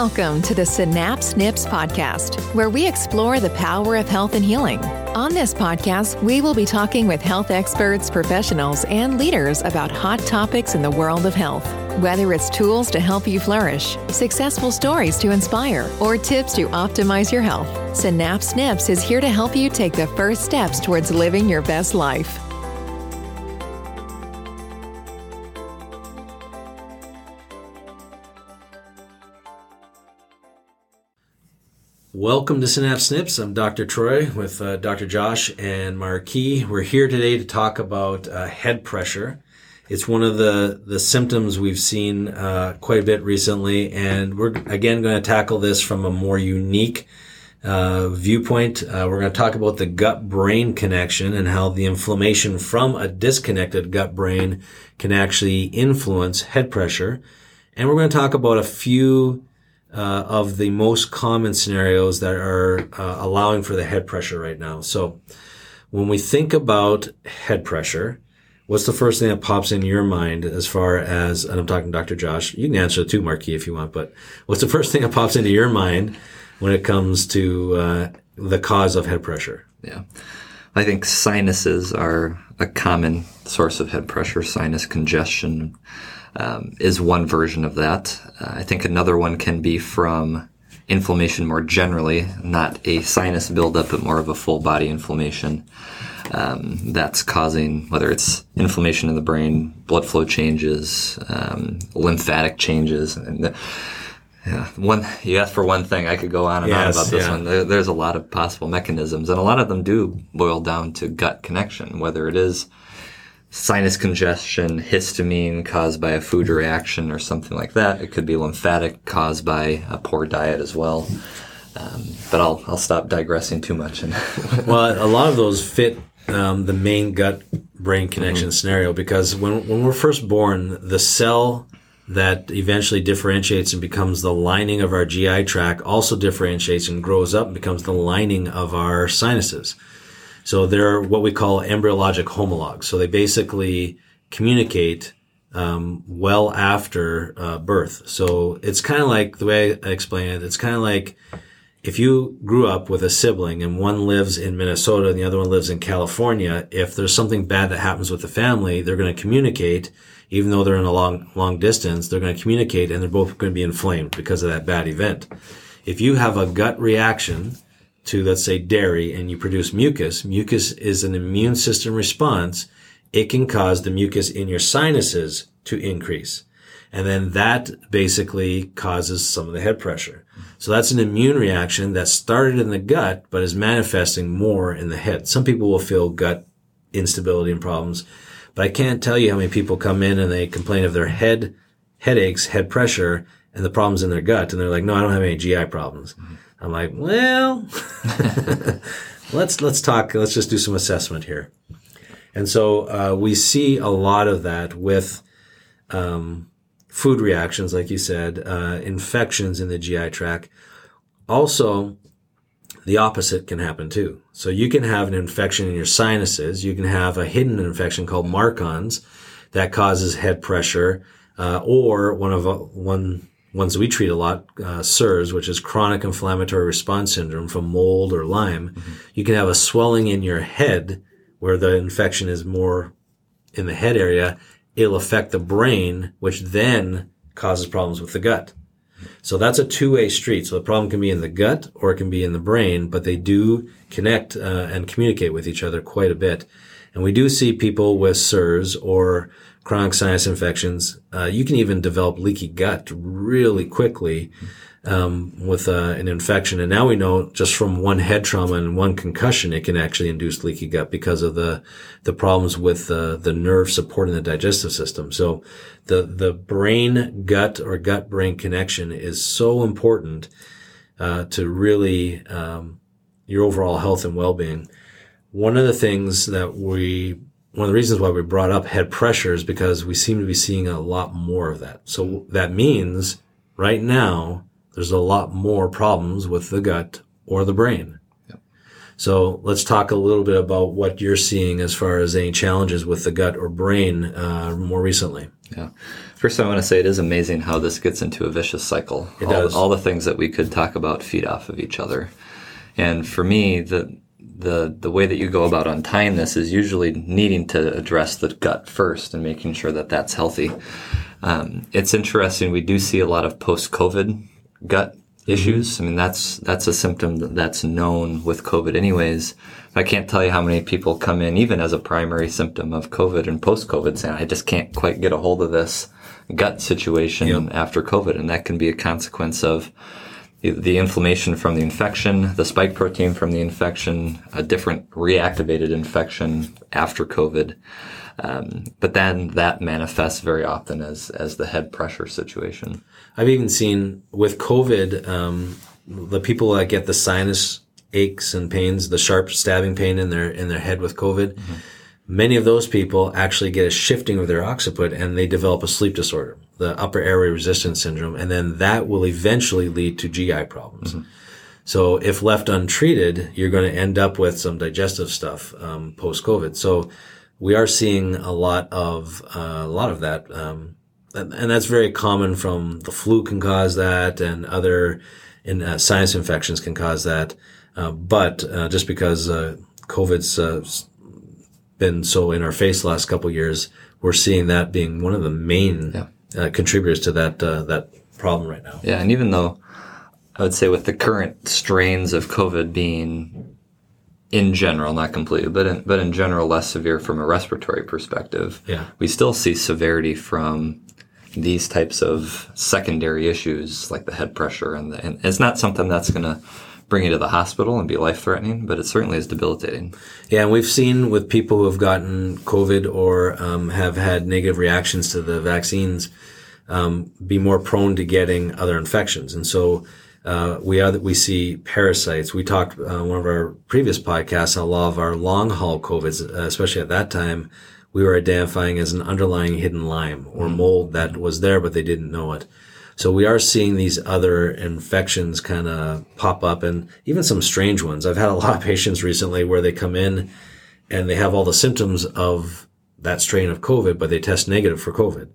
Welcome to the Synapse Snips podcast, where we explore the power of health and healing. On this podcast, we will be talking with health experts, professionals, and leaders about hot topics in the world of health. Whether it's tools to help you flourish, successful stories to inspire, or tips to optimize your health, Synapse Snips is here to help you take the first steps towards living your best life. Welcome to Synapse Snips. I'm Dr. Troy with Dr. Josh and Marquis. We're here today to talk about head pressure. It's one of the symptoms we've seen quite a bit recently, and we're again going to tackle this from a more unique viewpoint. We're going to talk about the gut-brain connection and how the inflammation from a disconnected gut-brain can actually influence head pressure. And we're going to talk about a few of the most common scenarios that are allowing for the head pressure right now. So when we think about head pressure, what's the first thing that pops in your mind as far as, and I'm talking to Dr. Josh, you can answer too, Marquis, if you want, but what's the first thing that pops into your mind when it comes to the cause of head pressure? Yeah. I think sinuses are a common source of head pressure. Sinus congestion is one version of that. I think another one can be from inflammation more generally, not a sinus buildup, but more of a full body inflammation that's causing, whether it's inflammation in the brain, blood flow changes, lymphatic changes. And you asked for one thing, I could go on and on about this one. There's a lot of possible mechanisms, and a lot of them do boil down to gut connection, whether it is sinus congestion, histamine caused by a food reaction or something like that. It could be lymphatic caused by a poor diet as well. But I'll stop digressing too much. Well, a lot of those fit the main gut-brain connection scenario, because when we're first born, the cell that eventually differentiates and becomes the lining of our GI tract also differentiates and grows up and becomes the lining of our sinuses. So they're what we call embryologic homologs. So they basically communicate well after birth. So it's kind of like, the way I explain it, it's kind of like if you grew up with a sibling and one lives in Minnesota and the other one lives in California, if there's something bad that happens with the family, they're going to communicate. Even though they're in a long distance, they're going to communicate, and they're both going to be inflamed because of that bad event. If you have a gut reaction to, let's say, dairy, and you produce mucus. Mucus is an immune system response. It can cause the mucus in your sinuses to increase. And then that basically causes some of the head pressure. So that's an immune reaction that started in the gut, but is manifesting more in the head. Some people will feel gut instability and problems, but I can't tell you how many people come in and they complain of their headaches, head pressure, and the problems in their gut. And they're like, no, I don't have any GI problems. Mm-hmm. I'm like, well, let's talk. Let's just do some assessment here. And so we see a lot of that with food reactions, like you said, infections in the GI tract. Also, the opposite can happen too. So you can have an infection in your sinuses. You can have a hidden infection called Marcons that causes head pressure, or ones we treat a lot, SIRS, which is chronic inflammatory response syndrome from mold or Lyme. Mm-hmm. You can have a swelling in your head where the infection is more in the head area. It'll affect the brain, which then causes problems with the gut. So that's a two-way street. So the problem can be in the gut or it can be in the brain, but they do connect and communicate with each other quite a bit. And we do see people with SIRS or chronic sinus infections. You can even develop leaky gut really quickly with an infection. And now we know just from one head trauma and one concussion, it can actually induce leaky gut because of the problems with the nerve support in the digestive system. So the brain-gut or gut-brain connection is so important to really your overall health and well-being. One of the reasons why we brought up head pressure is because we seem to be seeing a lot more of that. So that means right now there's a lot more problems with the gut or the brain. Yep. So let's talk a little bit about what you're seeing as far as any challenges with the gut or brain more recently. Yeah. First, I want to say it is amazing how this gets into a vicious cycle. It does. All the things that we could talk about feed off of each other. And for me, the way that you go about untying this is usually needing to address the gut first and making sure that that's healthy. It's interesting. We do see a lot of post-COVID gut issues. I mean, that's a symptom that's known with COVID anyways. I can't tell you how many people come in even as a primary symptom of COVID and post-COVID saying, I just can't quite get a hold of this gut situation after COVID. And that can be a consequence of the inflammation from the infection, the spike protein from the infection, a different reactivated infection after COVID. But then that manifests very often as the head pressure situation. I've even seen with COVID, the people that get the sinus aches and pains, the sharp stabbing pain in their head with COVID, many of those people actually get a shifting of their occiput and they develop a sleep disorder, the upper airway resistance syndrome, and then that will eventually lead to GI problems. So if left untreated, you're going to end up with some digestive stuff post-COVID. So we are seeing a lot of that, and that's very common. From the flu can cause that, and other sinus infections can cause that. But just because COVID's been so in our face the last couple of years, we're seeing that being one of the main contributors to that problem right now. Yeah, and even though I would say with the current strains of COVID being in general, not completely, but in general less severe from a respiratory perspective, we still see severity from these types of secondary issues like the head pressure. And it's not something that's going to bring you to the hospital and be life-threatening, but it certainly is debilitating. Yeah, and we've seen with people who have gotten COVID or have had negative reactions to the vaccines be more prone to getting other infections. And so we see parasites. We talked one of our previous podcasts, a lot of our long haul COVIDs, especially at that time, we were identifying as an underlying hidden Lyme or mold that was there, but they didn't know it. So we are seeing these other infections kind of pop up, and even some strange ones. I've had a lot of patients recently where they come in and they have all the symptoms of that strain of COVID, but they test negative for COVID.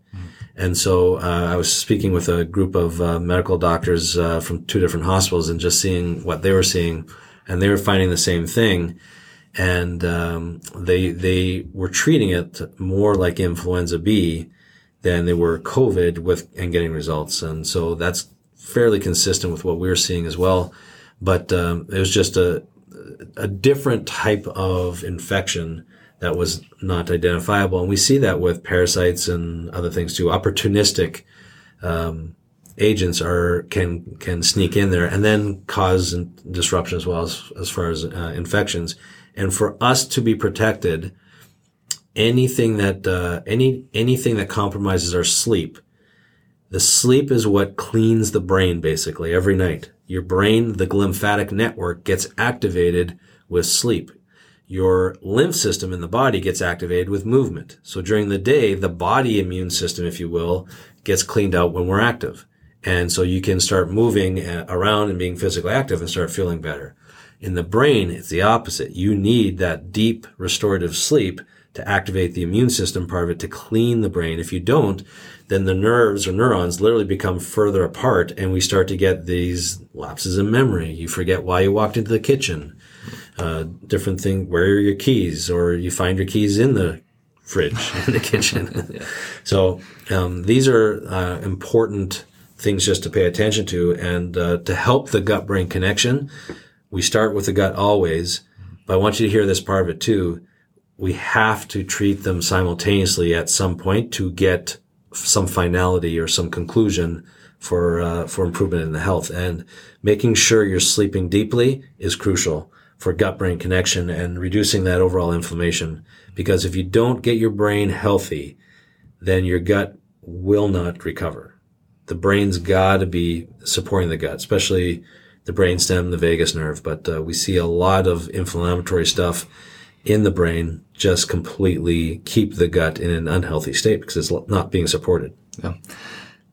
And so I was speaking with a group of medical doctors from two different hospitals and just seeing what they were seeing, and they were finding the same thing. And they were treating it more like influenza B than they were COVID and getting results. And so that's fairly consistent with what we were seeing as well. But it was just a different type of infection that was not identifiable. And we see that with parasites and other things too. Opportunistic agents can sneak in there and then cause disruption as well as far as infections. And for us to be protected, anything that compromises our sleep, the sleep is what cleans the brain basically every night. Your brain, the glymphatic network, gets activated with sleep. Your lymph system in the body gets activated with movement. So during the day, the body immune system, if you will, gets cleaned out when we're active. And so you can start moving around and being physically active and start feeling better. In the brain, it's the opposite. You need that deep restorative sleep to activate the immune system part of it to clean the brain. If you don't, then the nerves or neurons literally become further apart, and we start to get these lapses in memory. You forget why you walked into the kitchen. Different thing, where are your keys? Or you find your keys in the fridge in the kitchen. So these are important things just to pay attention to, and to help the gut-brain connection. We start with the gut always, but I want you to hear this part of it too. We have to treat them simultaneously at some point to get some finality or some conclusion for improvement in the health. And making sure you're sleeping deeply is crucial for gut-brain connection and reducing that overall inflammation. Because if you don't get your brain healthy, then your gut will not recover. The brain's got to be supporting the gut, especially the brainstem, the vagus nerve. But we see a lot of inflammatory stuff in the brain just completely keep the gut in an unhealthy state because it's not being supported. Yeah.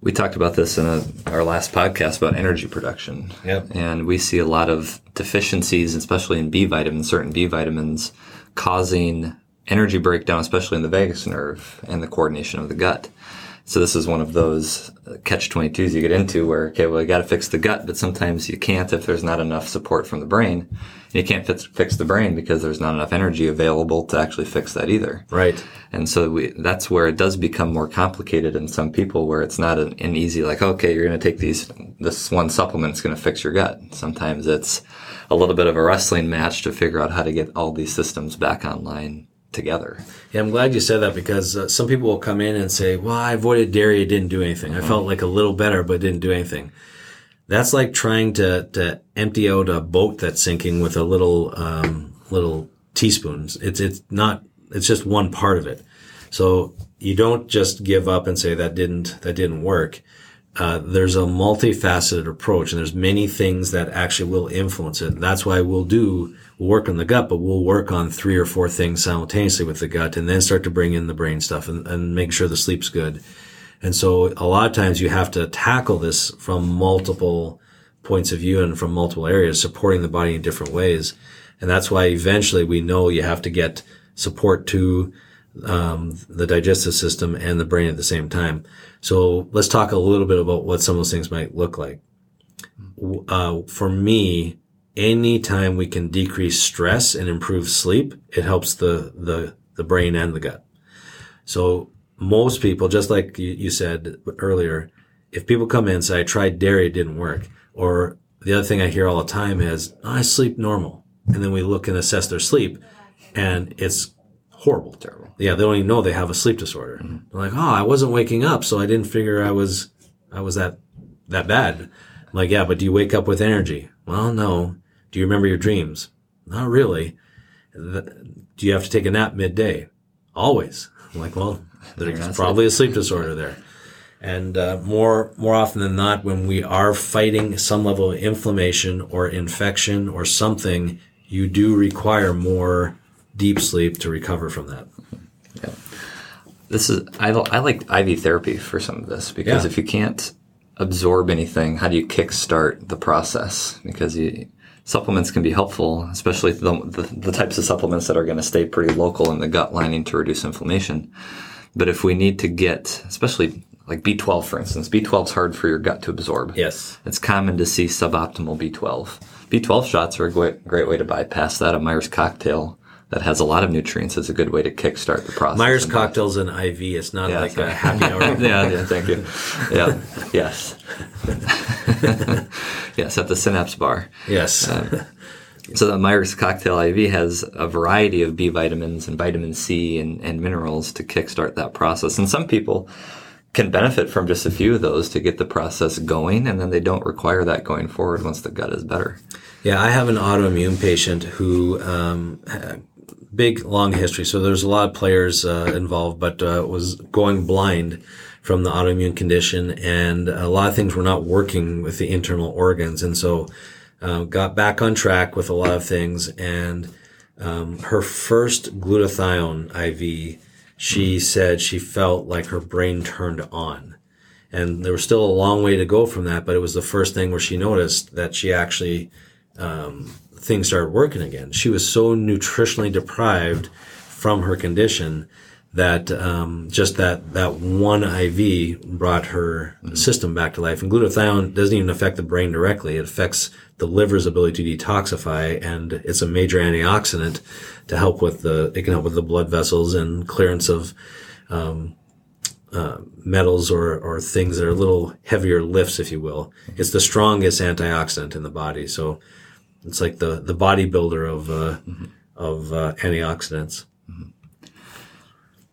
We talked about this in our last podcast about energy production. Yep. And we see a lot of deficiencies, especially in B vitamins, certain B vitamins, causing energy breakdown, especially in the vagus nerve and the coordination of the gut. So this is one of those catch-22s you get into where, okay, well, you got to fix the gut, but sometimes you can't if there's not enough support from the brain. And you can't fix the brain because there's not enough energy available to actually fix that either. Right. And so that's where it does become more complicated in some people, where it's not an easy, like, okay, you're going to take this one supplement's going to fix your gut. Sometimes it's a little bit of a wrestling match to figure out how to get all these systems back online together. Yeah, I'm glad you said that, because some people will come in and say, well, I avoided dairy, it didn't do anything. Mm-hmm. I felt like a little better, but it didn't do anything. That's like trying to empty out a boat that's sinking with a little teaspoons. It's not, it's just one part of it. So you don't just give up and say that didn't work. There's a multifaceted approach, and there's many things that actually will influence it. That's why we'll work on the gut, but we'll work on 3 or 4 things simultaneously with the gut, and then start to bring in the brain stuff and make sure the sleep's good. And so a lot of times you have to tackle this from multiple points of view and from multiple areas, supporting the body in different ways. And that's why eventually we know you have to get support to the digestive system and the brain at the same time. So let's talk a little bit about what some of those things might look like. For me, anytime we can decrease stress and improve sleep, it helps the brain and the gut. So most people, just like you said earlier, if people come in and say, I tried dairy, it didn't work. Or the other thing I hear all the time is, I sleep normal. And then we look and assess their sleep, and it's horrible. Terrible. Yeah, they don't even know they have a sleep disorder. Mm-hmm. They're like, I wasn't waking up, so I didn't figure I was that bad. I'm like, yeah, but do you wake up with energy? Well, no. Do you remember your dreams? Not really. Do you have to take a nap midday? Always. I'm like, well, there's probably a sleep disorder there. And more often than not, when we are fighting some level of inflammation or infection or something, you do require more deep sleep to recover from that. Yeah. I like IV therapy for some of this, because if you can't absorb anything, how do you kickstart the process? Because supplements can be helpful, especially the types of supplements that are going to stay pretty local in the gut lining to reduce inflammation. But if we need to get, especially like B12, for instance, B12 is hard for your gut to absorb. Yes. It's common to see suboptimal B12. B12 shots are a great way to bypass that. A Myers cocktail that has a lot of nutrients is a good way to kickstart the process. Myers cocktail's an IV. It's not like a happy hour. yeah, thank you. Yeah, yes. Yes, at the Synapse bar. Yes. So the Myers cocktail IV has a variety of B vitamins and vitamin C and minerals to kickstart that process. And some people can benefit from just a few of those to get the process going, and then they don't require that going forward once the gut is better. Yeah, I have an autoimmune patient who big, long history. So there's a lot of players involved, but was going blind from the autoimmune condition, and a lot of things were not working with the internal organs. And so got back on track with a lot of things. And her first glutathione IV, she said she felt like her brain turned on. And there was still a long way to go from that, but it was the first thing where she noticed that she actually things started working again. She was so nutritionally deprived from her condition that just that one IV brought her system back to life. And glutathione doesn't even affect the brain directly. It affects the liver's ability to detoxify, and it's a major antioxidant to help with it can help with the blood vessels and clearance of metals or things that are a little heavier lifts, if you will. It's the strongest antioxidant in the body. So it's like the bodybuilder of antioxidants. Mm-hmm.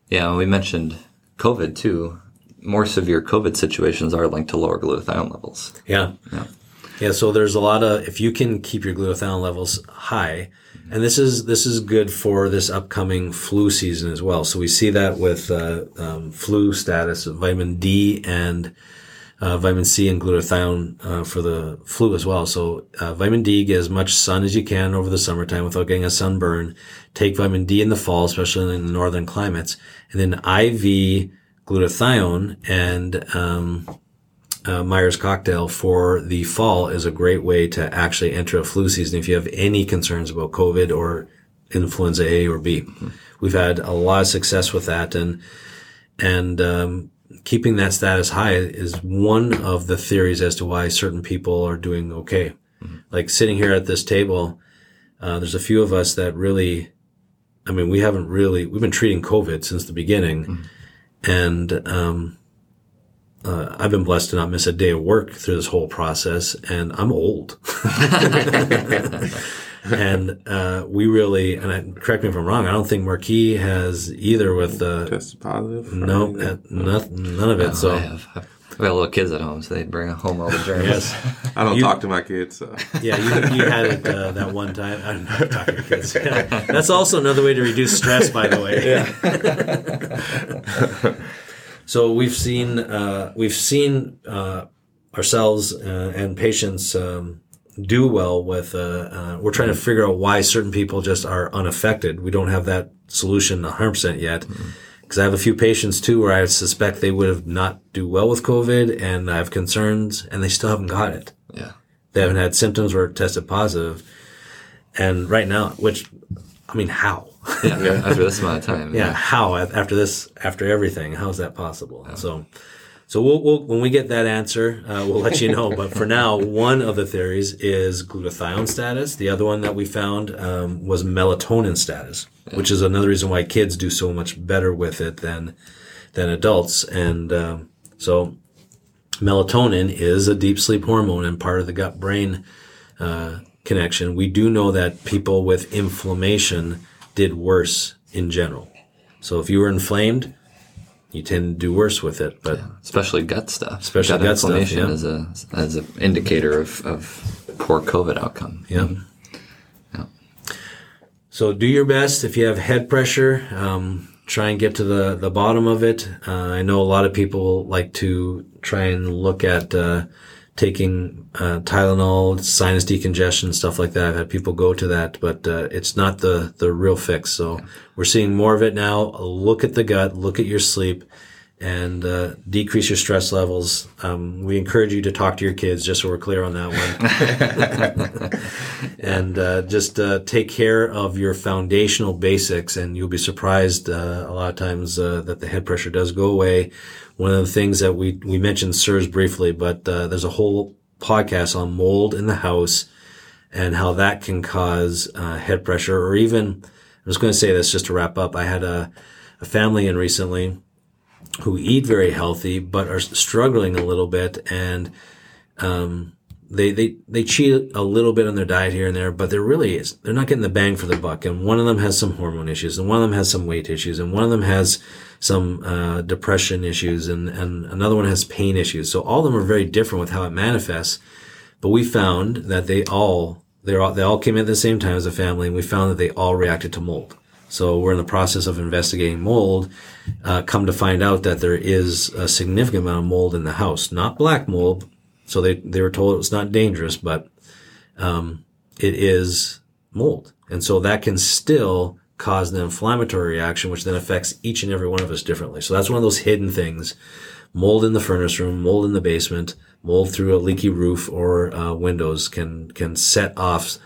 Yeah, and we mentioned COVID too. More severe COVID situations are linked to lower glutathione levels. Yeah. So there's a lot of, if you can keep your glutathione levels high, and this is good for this upcoming flu season as well. So we see that with flu status, vitamin D and vitamin C and glutathione for the flu as well. So vitamin D, get as much sun as you can over the summertime without getting a sunburn. Take vitamin D in the fall, especially in the northern climates. And then IV glutathione and Myers cocktail for the fall is a great way to actually enter a flu season if you have any concerns about COVID or influenza A or B. Mm-hmm. We've had a lot of success with that, and keeping that status high is one of the theories as to why certain people are doing okay. Mm-hmm. Like sitting here at this table, there's a few of us that really, I mean, we've been treating COVID since the beginning. Mm-hmm. And I've been blessed to not miss a day of work through this whole process, and I'm old. Correct me if I'm wrong, I don't think Marquis has either with the... Test positive? No, none of it. No, so I've got little kids at home, so they bring home all the germs. Yes. I don't talk to my kids. So. Yeah, you had it that one time. I don't talk to your kids. Yeah. That's also another way to reduce stress, by the way. Yeah. So we've seen ourselves and patients do well with. We're trying to figure out why certain people just are unaffected. We don't have that solution 100% yet, because I have a few patients too where I suspect they would have not do well with COVID, and I have concerns, and they still haven't got it. Yeah, they haven't had symptoms or tested positive, and right now, which I mean, how? Yeah, after this amount of time. Yeah, how after everything? How is that possible? Oh. So we'll when we get that answer, we'll let you know. But for now, one of the theories is glutathione status. The other one that we found was melatonin status, which is another reason why kids do so much better with it than adults. And so melatonin is a deep sleep hormone and part of the gut brain connection. We do know that people with inflammation did worse in general. So if you were inflamed, you tend to do worse with it. But especially gut stuff. Especially gut inflammation stuff, as an indicator of poor COVID outcome. Yeah. Mm-hmm. Yeah. So do your best. If you have head pressure, try and get to the bottom of it. I know a lot of people like to try and look at taking Tylenol, sinus decongestion, stuff like that. I've had people go to that, but it's not the real fix. So we're seeing more of it now. Look at the gut, look at your sleep, and decrease your stress levels. We encourage you to talk to your kids, just so we're clear on that one. And just take care of your foundational basics, and you'll be surprised a lot of times that the head pressure does go away. One of the things that we mentioned SIRS briefly, but there's a whole podcast on mold in the house and how that can cause head pressure. Or even, I was going to say this just to wrap up, I had a family in recently who eat very healthy but are struggling a little bit, and they cheat a little bit on their diet here and there, but they're not getting the bang for the buck. And one of them has some hormone issues, and one of them has some weight issues, and one of them has some depression issues, and another one has pain issues. So all of them are very different with how it manifests, but we found that they all came in at the same time as a family, and we found that they all reacted to mold. So we're in the process of investigating mold, come to find out that there is a significant amount of mold in the house, not black mold. So they were told it was not dangerous, but it is mold. And so that can still cause an inflammatory reaction, which then affects each and every one of us differently. So that's one of those hidden things. Mold in the furnace room, mold in the basement, mold through a leaky roof or windows can set off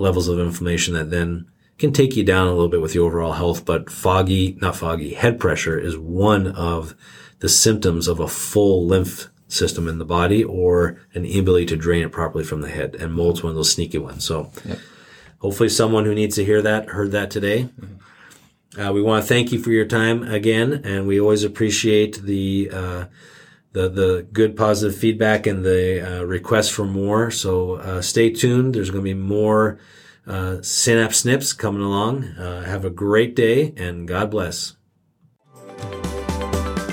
levels of inflammation that then can take you down a little bit with the overall health. But head pressure is one of the symptoms of a full lymph system in the body or an inability to drain it properly from the head. And mold's one of those sneaky ones. So hopefully someone who needs to hear that heard that today. We want to thank you for your time again. And we always appreciate the good positive feedback and the requests for more. So stay tuned. There's going to be more Synapse Snips coming along. Have a great day, and God bless.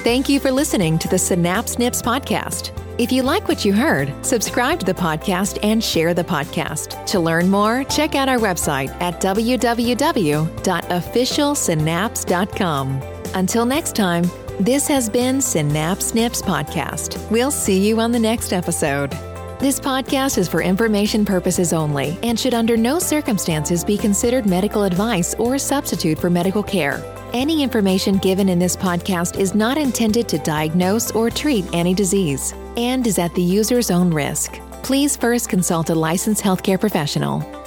Thank you for listening to the Synapse Snips podcast. If you like what you heard, subscribe to the podcast and share the podcast. To learn more, check out our website at www.officialsynapse.com. Until next time, this has been Synapse Snips podcast. We'll see you on the next episode. This podcast is for information purposes only and should under no circumstances be considered medical advice or substitute for medical care. Any information given in this podcast is not intended to diagnose or treat any disease and is at the user's own risk. Please first consult a licensed healthcare professional.